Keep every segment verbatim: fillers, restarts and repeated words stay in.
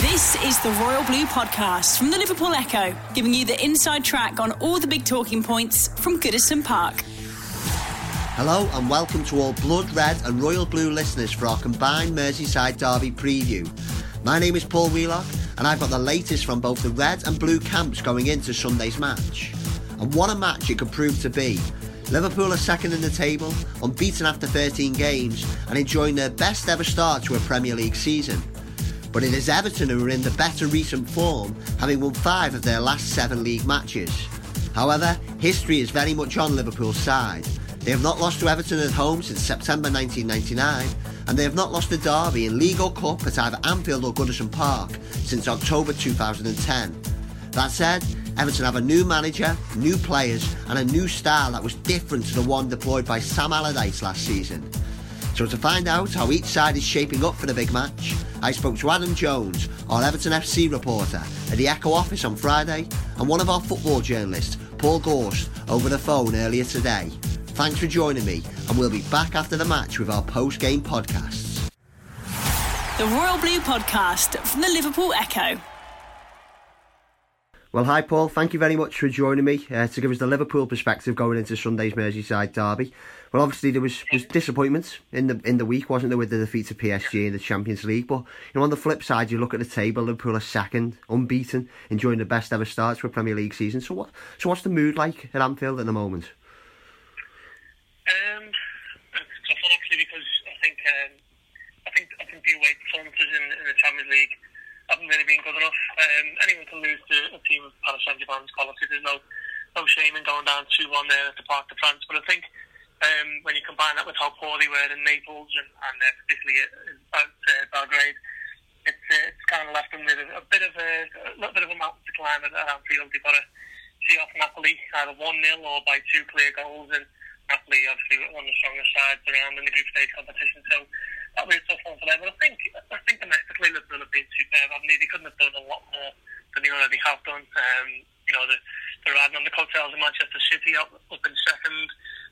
This is the Royal Blue Podcast from the Liverpool Echo, giving you the inside track on all the big talking points from Goodison Park. Hello and welcome to all Blood Red and Royal Blue listeners for our combined Merseyside Derby preview. My name is Paul Wheelock and I've got the latest from both the Red and Blue camps going into Sunday's match. And what a match it could prove to be. Liverpool are second in the table, unbeaten after thirteen games and enjoying their best ever start to a Premier League season. But it is Everton who are in the better recent form, having won five of their last seven league matches. However, history is very much on Liverpool's side. They have not lost to Everton at home since September nineteen ninety-nine, and they have not lost a derby in League or Cup at either Anfield or Goodison Park since October two thousand ten. That said, Everton have a new manager, new players, and a new style that was different to the one deployed by Sam Allardyce last season. So to find out how each side is shaping up for the big match, I spoke to Adam Jones, our Everton F C reporter, at the Echo office on Friday, and one of our football journalists, Paul Gorse, over the phone earlier today. Thanks for joining me, and we'll be back after the match with our post-game podcasts. The Royal Blue Podcast from the Liverpool Echo. Well, hi Paul, thank you very much for joining me uh, to give us the Liverpool perspective going into Sunday's Merseyside Derby. Well, obviously there was, was disappointment in the in the week, wasn't there, with the defeat to P S G in the Champions League. But you know, on the flip side, you look at the table, Liverpool are second, unbeaten, enjoying the best ever start to a Premier League season. So what? So what's the mood like at Anfield at the moment? Um, it's tough one actually, because I think um, I think I think the away performances in, in the Champions League haven't really been good enough. Um, anyone can lose to a team of Paris Saint-Germain's quality. There's no no shame in going down two one there at the Parc de France, but I think. Um, when you combine that with how poor they were in Naples and, and uh, particularly at uh, Belgrade, it's, uh, it's kind of left them with a, a bit of a, a little bit of a mountain to climb at Anfield. They've got to see off Napoli either one nil or by two clear goals, and Napoli obviously one of the strongest sides around in the group stage competition, so that'll be a tough one for them. But I think I think domestically Liverpool have been superb, haven't they? They couldn't have done a lot more than they already have done. Um, you know, they're, they're riding on the coattails of Manchester City up, up in second.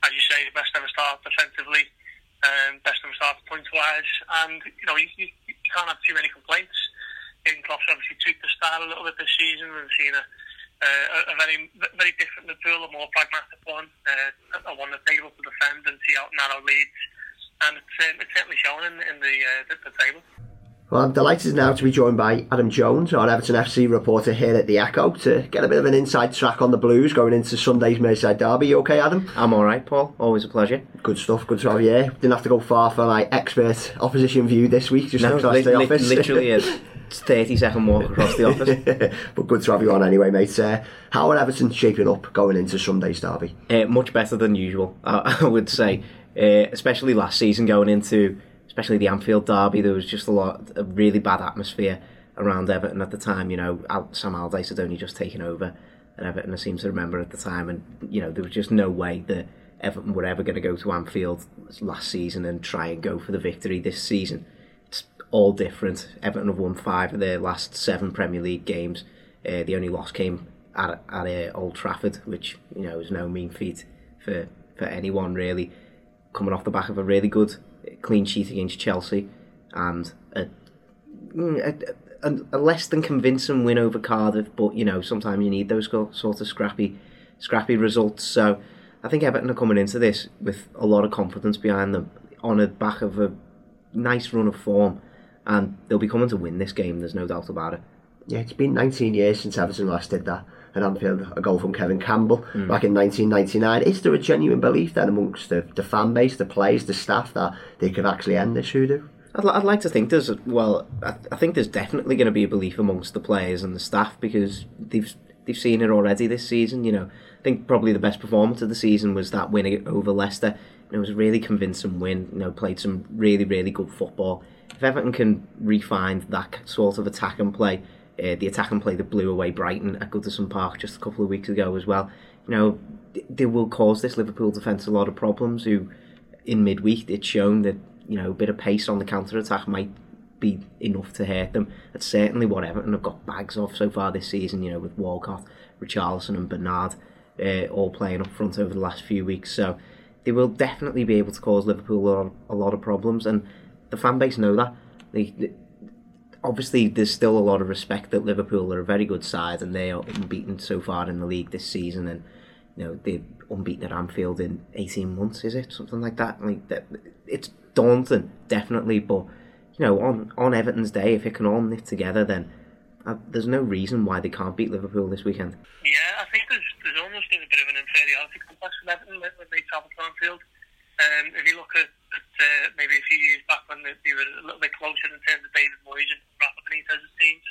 As you say, best ever start defensively, um, best ever start points-wise, and you know you, you, you can't have too many complaints. Jürgen Klopp's obviously tweaked the style a little bit this season. We've seen a, uh, a very very different Liverpool, a more pragmatic one, uh, a one that's able to defend and see out narrow leads, and it's, um, it's certainly shown in, in the, uh, the the table. Well, I'm delighted now to be joined by Adam Jones, our Everton F C reporter here at the Echo, to get a bit of an inside track on the Blues going into Sunday's Merseyside Derby. You okay, Adam? I'm all right, Paul. Always a pleasure. Good stuff. Good to have you here. Didn't have to go far for my expert opposition view this week. Just no, li- the li- office. Literally a thirty-second walk across the office. But good to have you on anyway, mate. Uh, how are Everton shaping up going into Sunday's Derby? Uh, much better than usual, I, I would say. Uh, especially last season going into... especially the Anfield derby, there was just a lot, a really bad atmosphere around Everton at the time. You know, Sam Allardyce had only just taken over at Everton, I seem to remember at the time, and you know there was just no way that Everton were ever going to go to Anfield last season and try and go for the victory this season. It's all different. Everton have won five of their last seven Premier League games. Uh, the only loss came at at uh, Old Trafford, which you know is no mean feat for for anyone really. Coming off the back of a really good clean sheet against Chelsea and a, a, a, a less than convincing win over Cardiff, but you know sometimes you need those sort of scrappy scrappy results. So I think Everton are coming into this with a lot of confidence behind them on the back of a nice run of form, and they'll be coming to win this game, there's no doubt about it. Yeah, it's been nineteen years since Everton last did that at Anfield, a goal from Kevin Campbell mm. back in nineteen ninety-nine. Is there a genuine belief then amongst the, the fan base, the players, the staff that they could actually end this hoodoo? I'd, l- I'd like to think there's, a, well, I, th- I think there's definitely going to be a belief amongst the players and the staff because they've they've seen it already this season. You know, I think probably the best performance of the season was that win over Leicester. And it was a really convincing win. You know, played some really really good football. if Everton can refine that sort of attack and play, uh, the attack and play that blew away Brighton at Goodison Park just a couple of weeks ago as well, you know, they will cause this Liverpool defence a lot of problems, who in midweek it's shown that, you know, a bit of pace on the counter-attack might be enough to hurt them. That's certainly what Everton have got bags off so far this season, you know, with Walcott, Richarlison and Bernard uh, all playing up front over the last few weeks. So they will definitely be able to cause Liverpool a lot of, a lot of problems, and the fan base know that. They, they, obviously, there's still a lot of respect that Liverpool are a very good side and they are unbeaten so far in the league this season, and you know, they're unbeaten at Anfield in eighteen months, is it? Something like that. Like that, it's daunting, definitely, but you know, on, on Everton's day, if it can all knit together, then uh, there's no reason why they can't beat Liverpool this weekend. Yeah, I think there's there's almost been a bit of an inferiority complex with Everton when they travel to Anfield. Um, if you look at, at uh, maybe a few years back when they, they were a little bit closer in terms of David Moyes and Rafa Benitez's teams,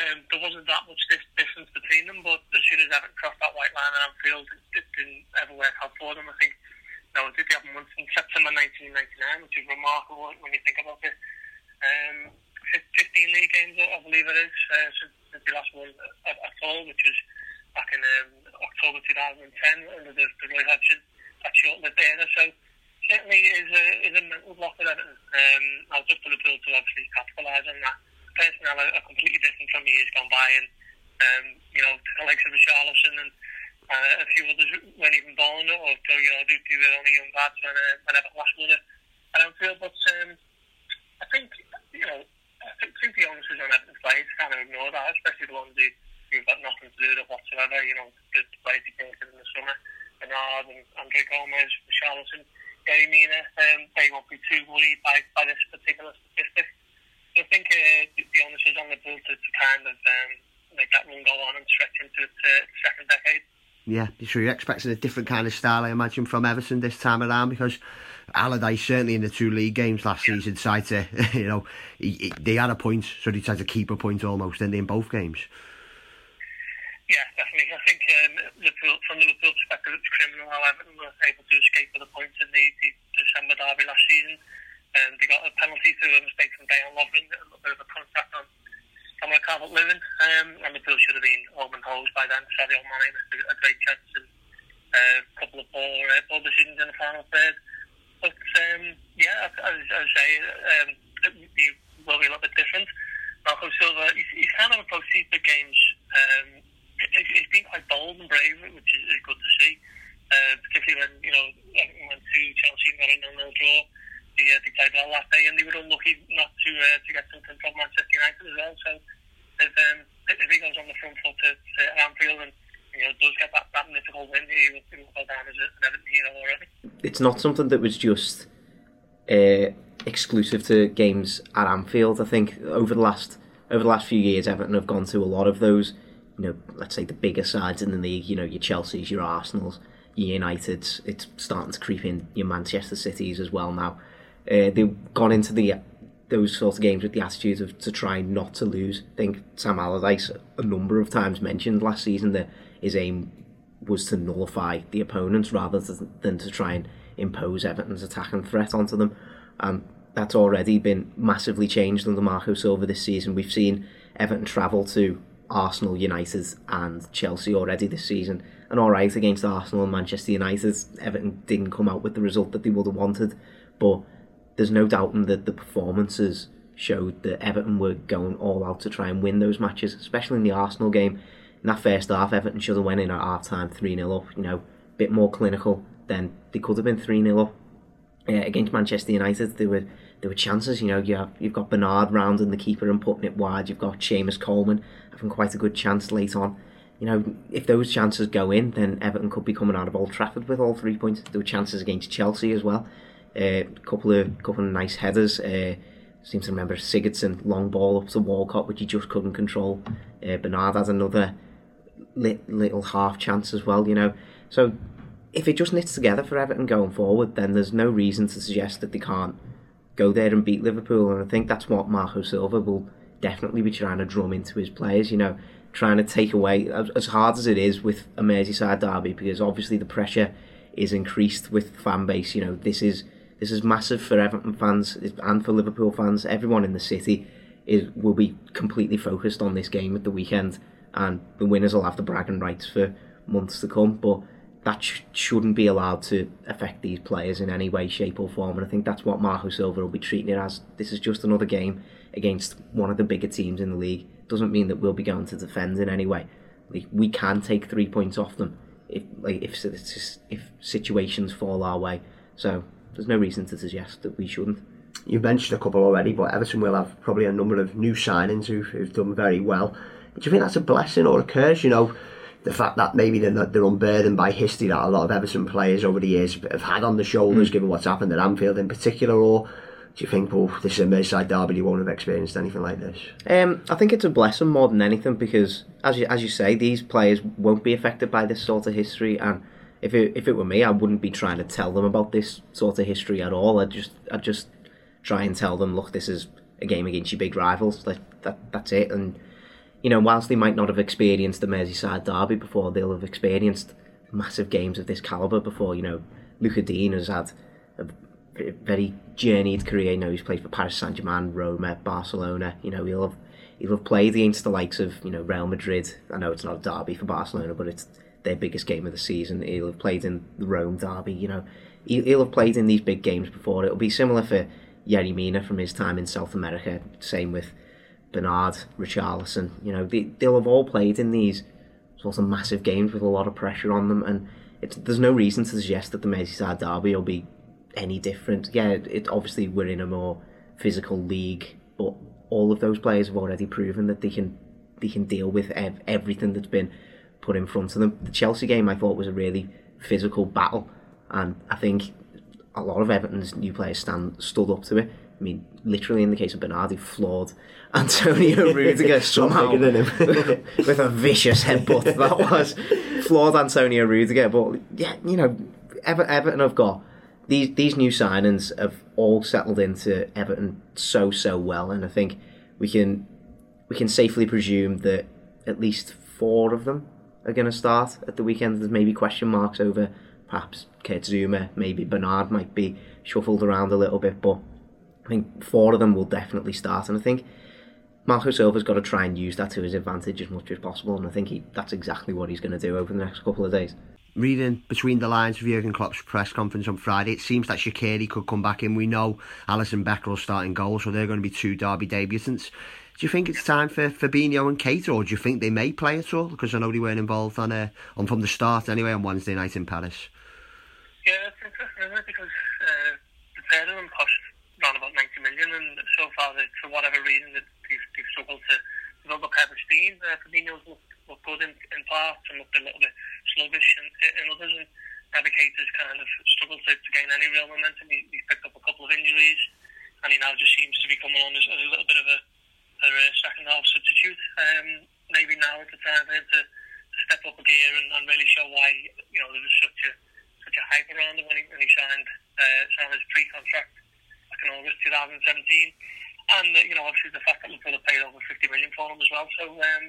um, there wasn't that much distance between them, but as soon as Everton crossed that white line at Anfield, it, it didn't ever work out for them. I think no, it did happen once in September nineteen ninety-nine, which is remarkable when you think about it. Um, fifteen league games, I believe it is, uh, since the last one at, at all, which was back in um, October twenty ten under the, the Roy Hodgson, that short-lived era. So certainly is a, is a mental block with Everton. Um, I was just for Liverpool to obviously capitalise on that. Personnel are, are completely different from years gone by, and um, you know, the likes of Richarlison and Uh, a few others weren't even born, or you know, they, they were only young lads when uh, when Everton last won it at Anfield. But um, I think you know, I think, I think the onus is on Everton's players to kind of ignore that, especially the ones who, who've got nothing to do with it whatsoever. You know, the, the players who came in the summer, Bernard and Andre Gomez, Richarlison, Gary Mina. Um, they won't be too worried by, by this particular statistic. But I think uh, the, the onus is on the Liverpool to, to kind of um, make that run go on and stretch into the second decade. Yeah, so you're expecting a different kind of style, I imagine, from Everton this time around, because Allardyce, certainly in the two league games last yeah. season, tried to, you know, he, he, they had a point, so they tried to keep a point almost, didn't they, in both games? Yeah, definitely. I think um, Liverpool, from the Liverpool perspective, it's criminal how Everton were able to escape with a point in the, the December derby last season. Um, they got a penalty through a mistake from Daniel Lovren, a little bit of a contact on Samuel Calvert-Lewin, um, and Liverpool should have been home and hosed by then. Sadio Mane missed a great chance and uh, a couple of poor, uh, poor decisions in the final third. But um, yeah, as I say, um, it will be a little bit different. Marco Silva, he's, he's kind of approached these big games. Um, he's, he's been quite bold and brave, which is, is good to see, uh, particularly when you know when to Chelsea and got a nil-nil draw. They, uh, they played well last day, and they were unlucky not to uh, to get something from Manchester United as well. So if, um, if he goes on the front foot at uh, Anfield and you know does get that, that mythical win, he will go down as an Everton hero already. It's not something that was just uh, exclusive to games at Anfield. I think over the last over the last few years, Everton have gone to a lot of those, you know, let's say the bigger sides in the league. You know, your Chelseas, your Arsenals, your Uniteds. It's starting to creep in your Manchester Cities as well now. Uh, they've gone into the those sorts of games with the attitude of to try not to lose. I think Sam Allardyce a number of times mentioned last season that his aim was to nullify the opponents rather than to try and impose Everton's attack and threat onto them. Um, that's already been massively changed under Marco Silva this season. We've seen Everton travel to Arsenal, United and Chelsea already this season. And alright, against Arsenal and Manchester United, Everton didn't come out with the result that they would have wanted, but there's no doubting that the performances showed that Everton were going all out to try and win those matches, especially in the Arsenal game. In that first half, Everton should have went in at half-time three nil up, you know, a bit more clinical than they could have been three nil up. Uh, against Manchester United, there were there were chances, you know, you have, you've got Bernard rounding the keeper and putting it wide, you've got Seamus Coleman having quite a good chance late on. You know, if those chances go in, then Everton could be coming out of Old Trafford with all three points. There were chances against Chelsea as well. A uh, couple of couple of nice headers. Uh, I seem to remember Sigurdsson long ball up to Walcott, which he just couldn't control. Uh, Bernard had another li- little half chance as well, you know. So if it just knits together for Everton going forward, then there's no reason to suggest that they can't go there and beat Liverpool. And I think that's what Marco Silva will definitely be trying to drum into his players, you know, trying to take away, as hard as it is with a Merseyside derby, because obviously the pressure is increased with the fan base. You know, this is. This is massive for Everton fans and for Liverpool fans. Everyone in the city is will be completely focused on this game at the weekend, and the winners will have the bragging rights for months to come. But that sh- shouldn't be allowed to affect these players in any way, shape or form. And I think that's what Marco Silva will be treating it as. This is just another game against one of the bigger teams in the league. Doesn't mean that we'll be going to defend in any way. Like, we can take three points off them if like if if situations fall our way. So there's no reason to suggest that we shouldn't. You mentioned a couple already, but Everton will have probably a number of new signings who've, who've done very well. Do you think that's a blessing or a curse? You know, the fact that maybe they're, not, they're unburdened by history that a lot of Everton players over the years have had on the shoulders, mm. given what's happened at Anfield in particular, or do you think, well, this is a Merseyside derby, you won't have experienced anything like this? Um, I think it's a blessing more than anything, because, as you, as you say, these players won't be affected by this sort of history, and if it, if it were me, I wouldn't be trying to tell them about this sort of history at all. I'd just, I'd just try and tell them, look, this is a game against your big rivals, like, that, that's it, and... You know, whilst they might not have experienced the Merseyside derby before, they'll have experienced massive games of this calibre before. You know, Lucas Digne has had a very journeyed career. You know, he's played for Paris Saint-Germain, Roma, Barcelona. You know, he'll have, he'll have played against the likes of, you know, Real Madrid. I know it's not a derby for Barcelona, but it's their biggest game of the season. He'll have played in the Rome derby, you know. He'll have played in these big games before. It'll be similar for Yerry Mina from his time in South America. Same with Bernard, Richarlison. You know, they, they'll have all played in these sorts of massive games with a lot of pressure on them, and it's, there's no reason to suggest that the Merseyside derby will be any different. Yeah, it, it obviously we're in a more physical league, but all of those players have already proven that they can they can deal with ev- everything that's been put in front of them. The Chelsea game, I thought, was a really physical battle, and I think a lot of Everton's new players stand stood up to it. I mean, literally in the case of Bernard, he floored Antonio Rudiger somehow with a vicious headbutt. That was floored Antonio Rudiger. But yeah, you know, Ever- Everton have got these these new signings have all settled into Everton so so well, and I think we can we can safely presume that at least four of them are going to start at the weekend. There's maybe question marks over perhaps Kurt Zouma, maybe Bernard might be shuffled around a little bit, but I think four of them will definitely start, and I think Marco Silva's got to try and use that to his advantage as much as possible, and I think he, that's exactly what he's going to do over the next couple of days. Reading between the lines of Jurgen Klopp's press conference on Friday, it seems that Shaqiri could come back in. We know Alisson Becker will start in goal, so they're going to be two derby debutants. Do you think it's time for Fabinho and Keita, or do you think they may play at all? Because I know they weren't involved on, uh, on from the start anyway on Wednesday night in Paris. Yeah, it's interesting, isn't it? Because uh, the pair of them cost around about ninety million, and so far, they, for whatever reason, they've, they've struggled to build up Everton's team. Uh, Fabinho's looked, looked good in, in parts and looked a little bit sluggish in, in others, and Navigator's kind of struggled to, to gain any real momentum. He, he's picked up a couple of injuries, and he now just seems to be coming on as, as a little bit of a, a, a second half substitute. Um, maybe now is the time for him to, to step up a gear and, and really show why, you know, there was such a such a hype around him when he, when he signed, uh, signed his pre-contract in August twenty seventeen, and uh, you know, obviously the fact that Liverpool have paid over fifty million for him as well. So um,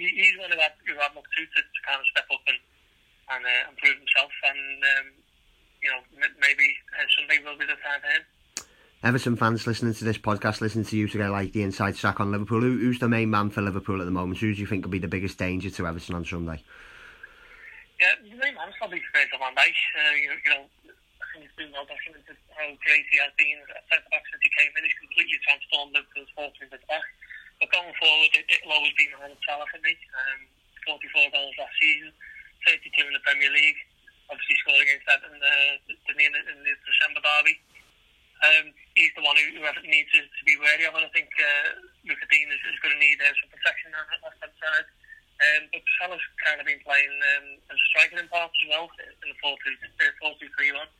he, he's one of that who I've looked to, to to kind of step up and and, uh, and prove himself. And um, you know, m- maybe uh, Sunday will be the time for him. Everton fans listening to this podcast, listening to you to get like the inside track on Liverpool. Who, who's the main man for Liverpool at the moment? Who do you think will be the biggest danger to Everton on Sunday? Yeah, the main man's probably Virgil van Dijk. Uh, you, you know. He's been well documented how great he has been at centre back since he came in. He's completely transformed Liverpool's fortunes at the back. But going forward, it, it'll always be Mohamed Salah for me. Um, forty-four goals last season, thirty-two in the Premier League. Obviously, scored against that in the, in the, in the December derby. Um, he's the one who Everton needs to, to be wary of, and I think uh, Lucas Digne is, is going to need uh, some protection on that left hand side. Um, but Salah's kind of been playing um, as a striker in parts as well in the four two three one.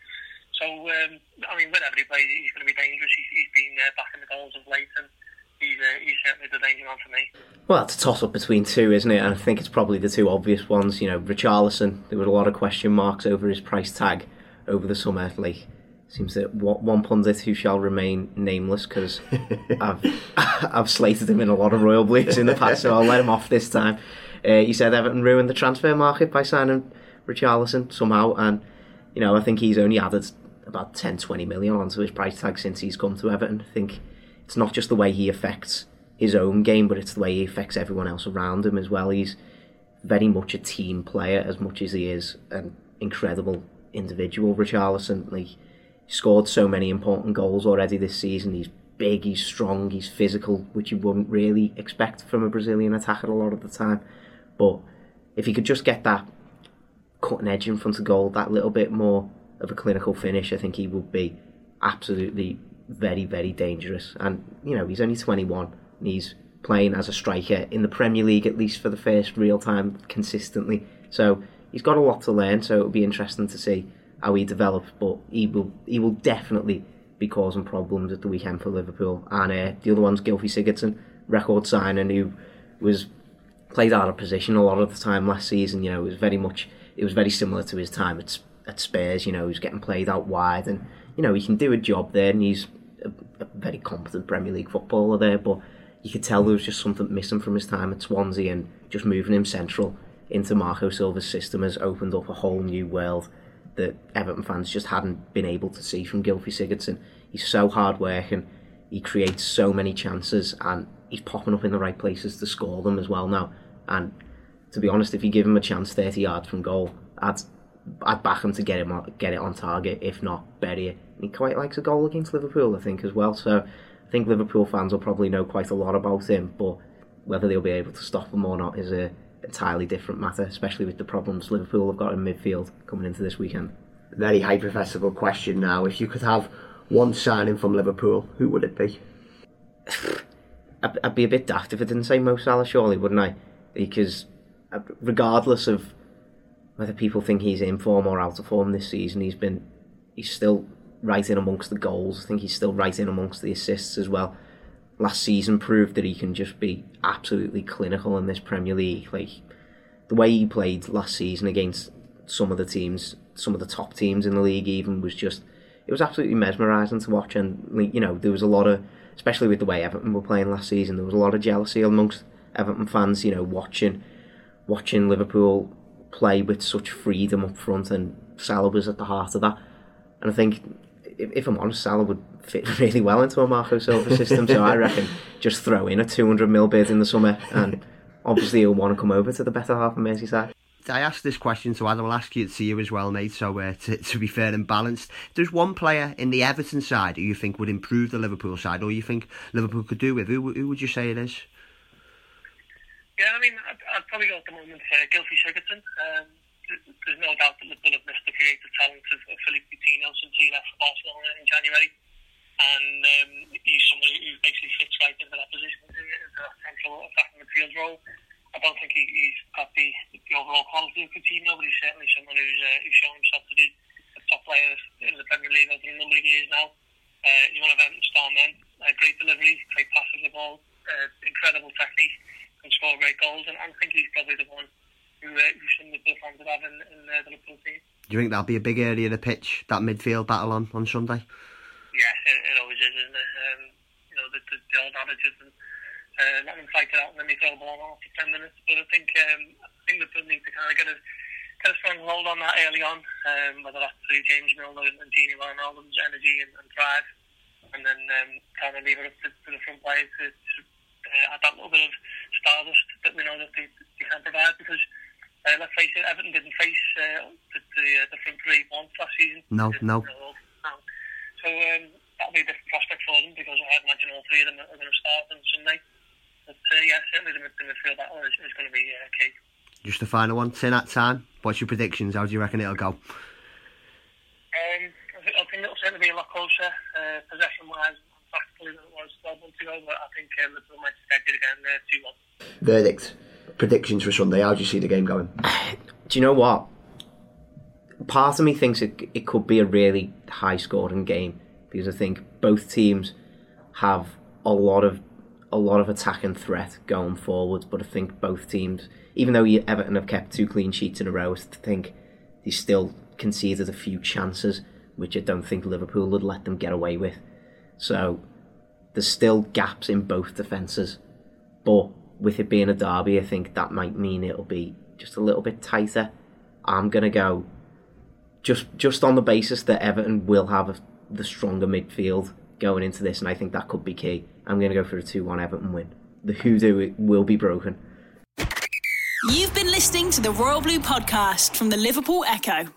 So, um, I mean, whenever he plays, he's going to be dangerous. He's, he's been uh, back in the goals of late, and he's, uh, he's certainly the danger man for me. Well, it's a toss-up between two, isn't it? And I think it's probably the two obvious ones. You know, Richarlison, there were a lot of question marks over his price tag over the summer. Like, it seems that one pundit who shall remain nameless, because I've, I've slated him in a lot of Royal Blues in the past, so I'll let him off this time. Uh, he said Everton ruined the transfer market by signing Richarlison somehow, and, you know, I think he's only added... about ten, twenty million onto his price tag since he's come to Everton. I think it's not just the way he affects his own game, but it's the way he affects everyone else around him as well. He's very much a team player as much as he is an incredible individual. Richarlison, like, scored so many important goals already this season. He's big, he's strong, he's physical, which you wouldn't really expect from a Brazilian attacker a lot of the time. But if he could just get that cutting edge in front of goal, that little bit more of a clinical finish, I think he would be absolutely very, very dangerous. And, you know, he's only twenty-one and he's playing as a striker in the Premier League, at least for the first real time consistently. So he's got a lot to learn, so it'll be interesting to see how he develops, but he will he will definitely be causing problems at the weekend for Liverpool. And uh, the other one's Gylfi Sigurdsson, record signing, who was played out of position a lot of the time last season. You know, it was very much it was very similar to his time at at Spurs. You know, he was getting played out wide, and you know he can do a job there, and he's a, a very competent Premier League footballer there. But you could tell there was just something missing from his time at Swansea, and just moving him central into Marco Silva's system has opened up a whole new world that Everton fans just hadn't been able to see from Gylfi Sigurdsson. He's so hard-working, he creates so many chances, and he's popping up in the right places to score them as well now. And to be honest, if you give him a chance thirty yards from goal, I'd I'd back him to get him on, get it on target, if not bury it. And he quite likes a goal against Liverpool, I think, as well. So I think Liverpool fans will probably know quite a lot about him, but whether they'll be able to stop him or not is a entirely different matter, especially with the problems Liverpool have got in midfield coming into this weekend. Very hypothetical question now. If you could have one signing from Liverpool, who would it be? I'd, I'd be a bit daft if I didn't say Mo Salah, surely, wouldn't I? Because regardless of whether people think he's in form or out of form this season, he's been he's still right in amongst the goals. I think he's still right in amongst the assists as well. Last season proved that he can just be absolutely clinical in this Premier League. Like, the way he played last season against some of the teams, some of the top teams in the league even, was just, it was absolutely mesmerising to watch. And, you know, there was a lot of, especially with the way Everton were playing last season, there was a lot of jealousy amongst Everton fans, you know, watching watching Liverpool play with such freedom up front, and Salah was at the heart of that. And I think, if I'm honest, Salah would fit really well into a Marco Silva system, so I reckon just throw in a two hundred mil bid in the summer, and obviously he'll want to come over to the better half of Merseyside. I asked this question to Adam, I'll ask you to you as well, mate, so uh, to, to be fair and balanced. There's one player in the Everton side who you think would improve the Liverpool side, or you think Liverpool could do with. Who, who would you say it is? Yeah, I mean, I'd, I'd probably go at the moment for Gylfi Sigurdsson. Um, There's no doubt that Liverpool have missed the creative talent of, of Philippe Coutinho since he left for Barcelona in January. And um, he's somebody who basically fits right into that position, into that central attacking midfield role. I don't think he, he's got the, the overall quality of Coutinho, but he's certainly someone who's, uh, who's shown himself to be a top player in the Premier League over a number of years now. Uh, he's one of Everton's star men. Uh, great delivery, great passes the ball, uh, incredible technique, can score great goals. And I think he's probably the one who some of the fans have in, in uh, the Liverpool team. Do you think that'll be a big area of the pitch, that midfield battle on, on Sunday? Yes, it, it always is, isn't it? Um, you know, the, the, the old adages, and uh, let them fight it out and then they throw the ball on for ten minutes. But I think um, I think Liverpool need to kind of get a, get a strong hold on that early on, um, whether that's through James Milner and Gini Van Alden's energy and, and drive, and then um, kind of leave it up to, to the front players to, to uh, add that little bit of stardust that we know that they, they can provide, because Uh, let's face it, Everton didn't face uh, the, the, uh, the front three once last season. No, no. no. So um, that'll be a different prospect for them, because I imagine all three of them are going to start on Sunday. But uh, yeah, certainly the midfield battle is, is going to be uh, key. Just the final one, ten at time. What's your predictions? How do you reckon it'll go? Um, I, think, I think it'll certainly be a lot closer, uh, possession-wise, practically, than it was twelve months ago. But I think um, Liverpool might step it again uh, two one. Verdict. Predictions for Sunday, how do you see the game going? Do you know what? Part of me thinks it, it could be a really high-scoring game, because I think both teams have a lot of a lot of attack and threat going forward, but I think both teams, even though Everton have kept two clean sheets in a row, I think they still conceded a few chances, which I don't think Liverpool would let them get away with. So there's still gaps in both defences, but with it being a derby, I think that might mean it'll be just a little bit tighter. I'm going to go just just on the basis that Everton will have a, the stronger midfield going into this, and I think that could be key. I'm going to go for a two one Everton win. The hoodoo will be broken. You've been listening to the Royal Blue Podcast from the Liverpool Echo.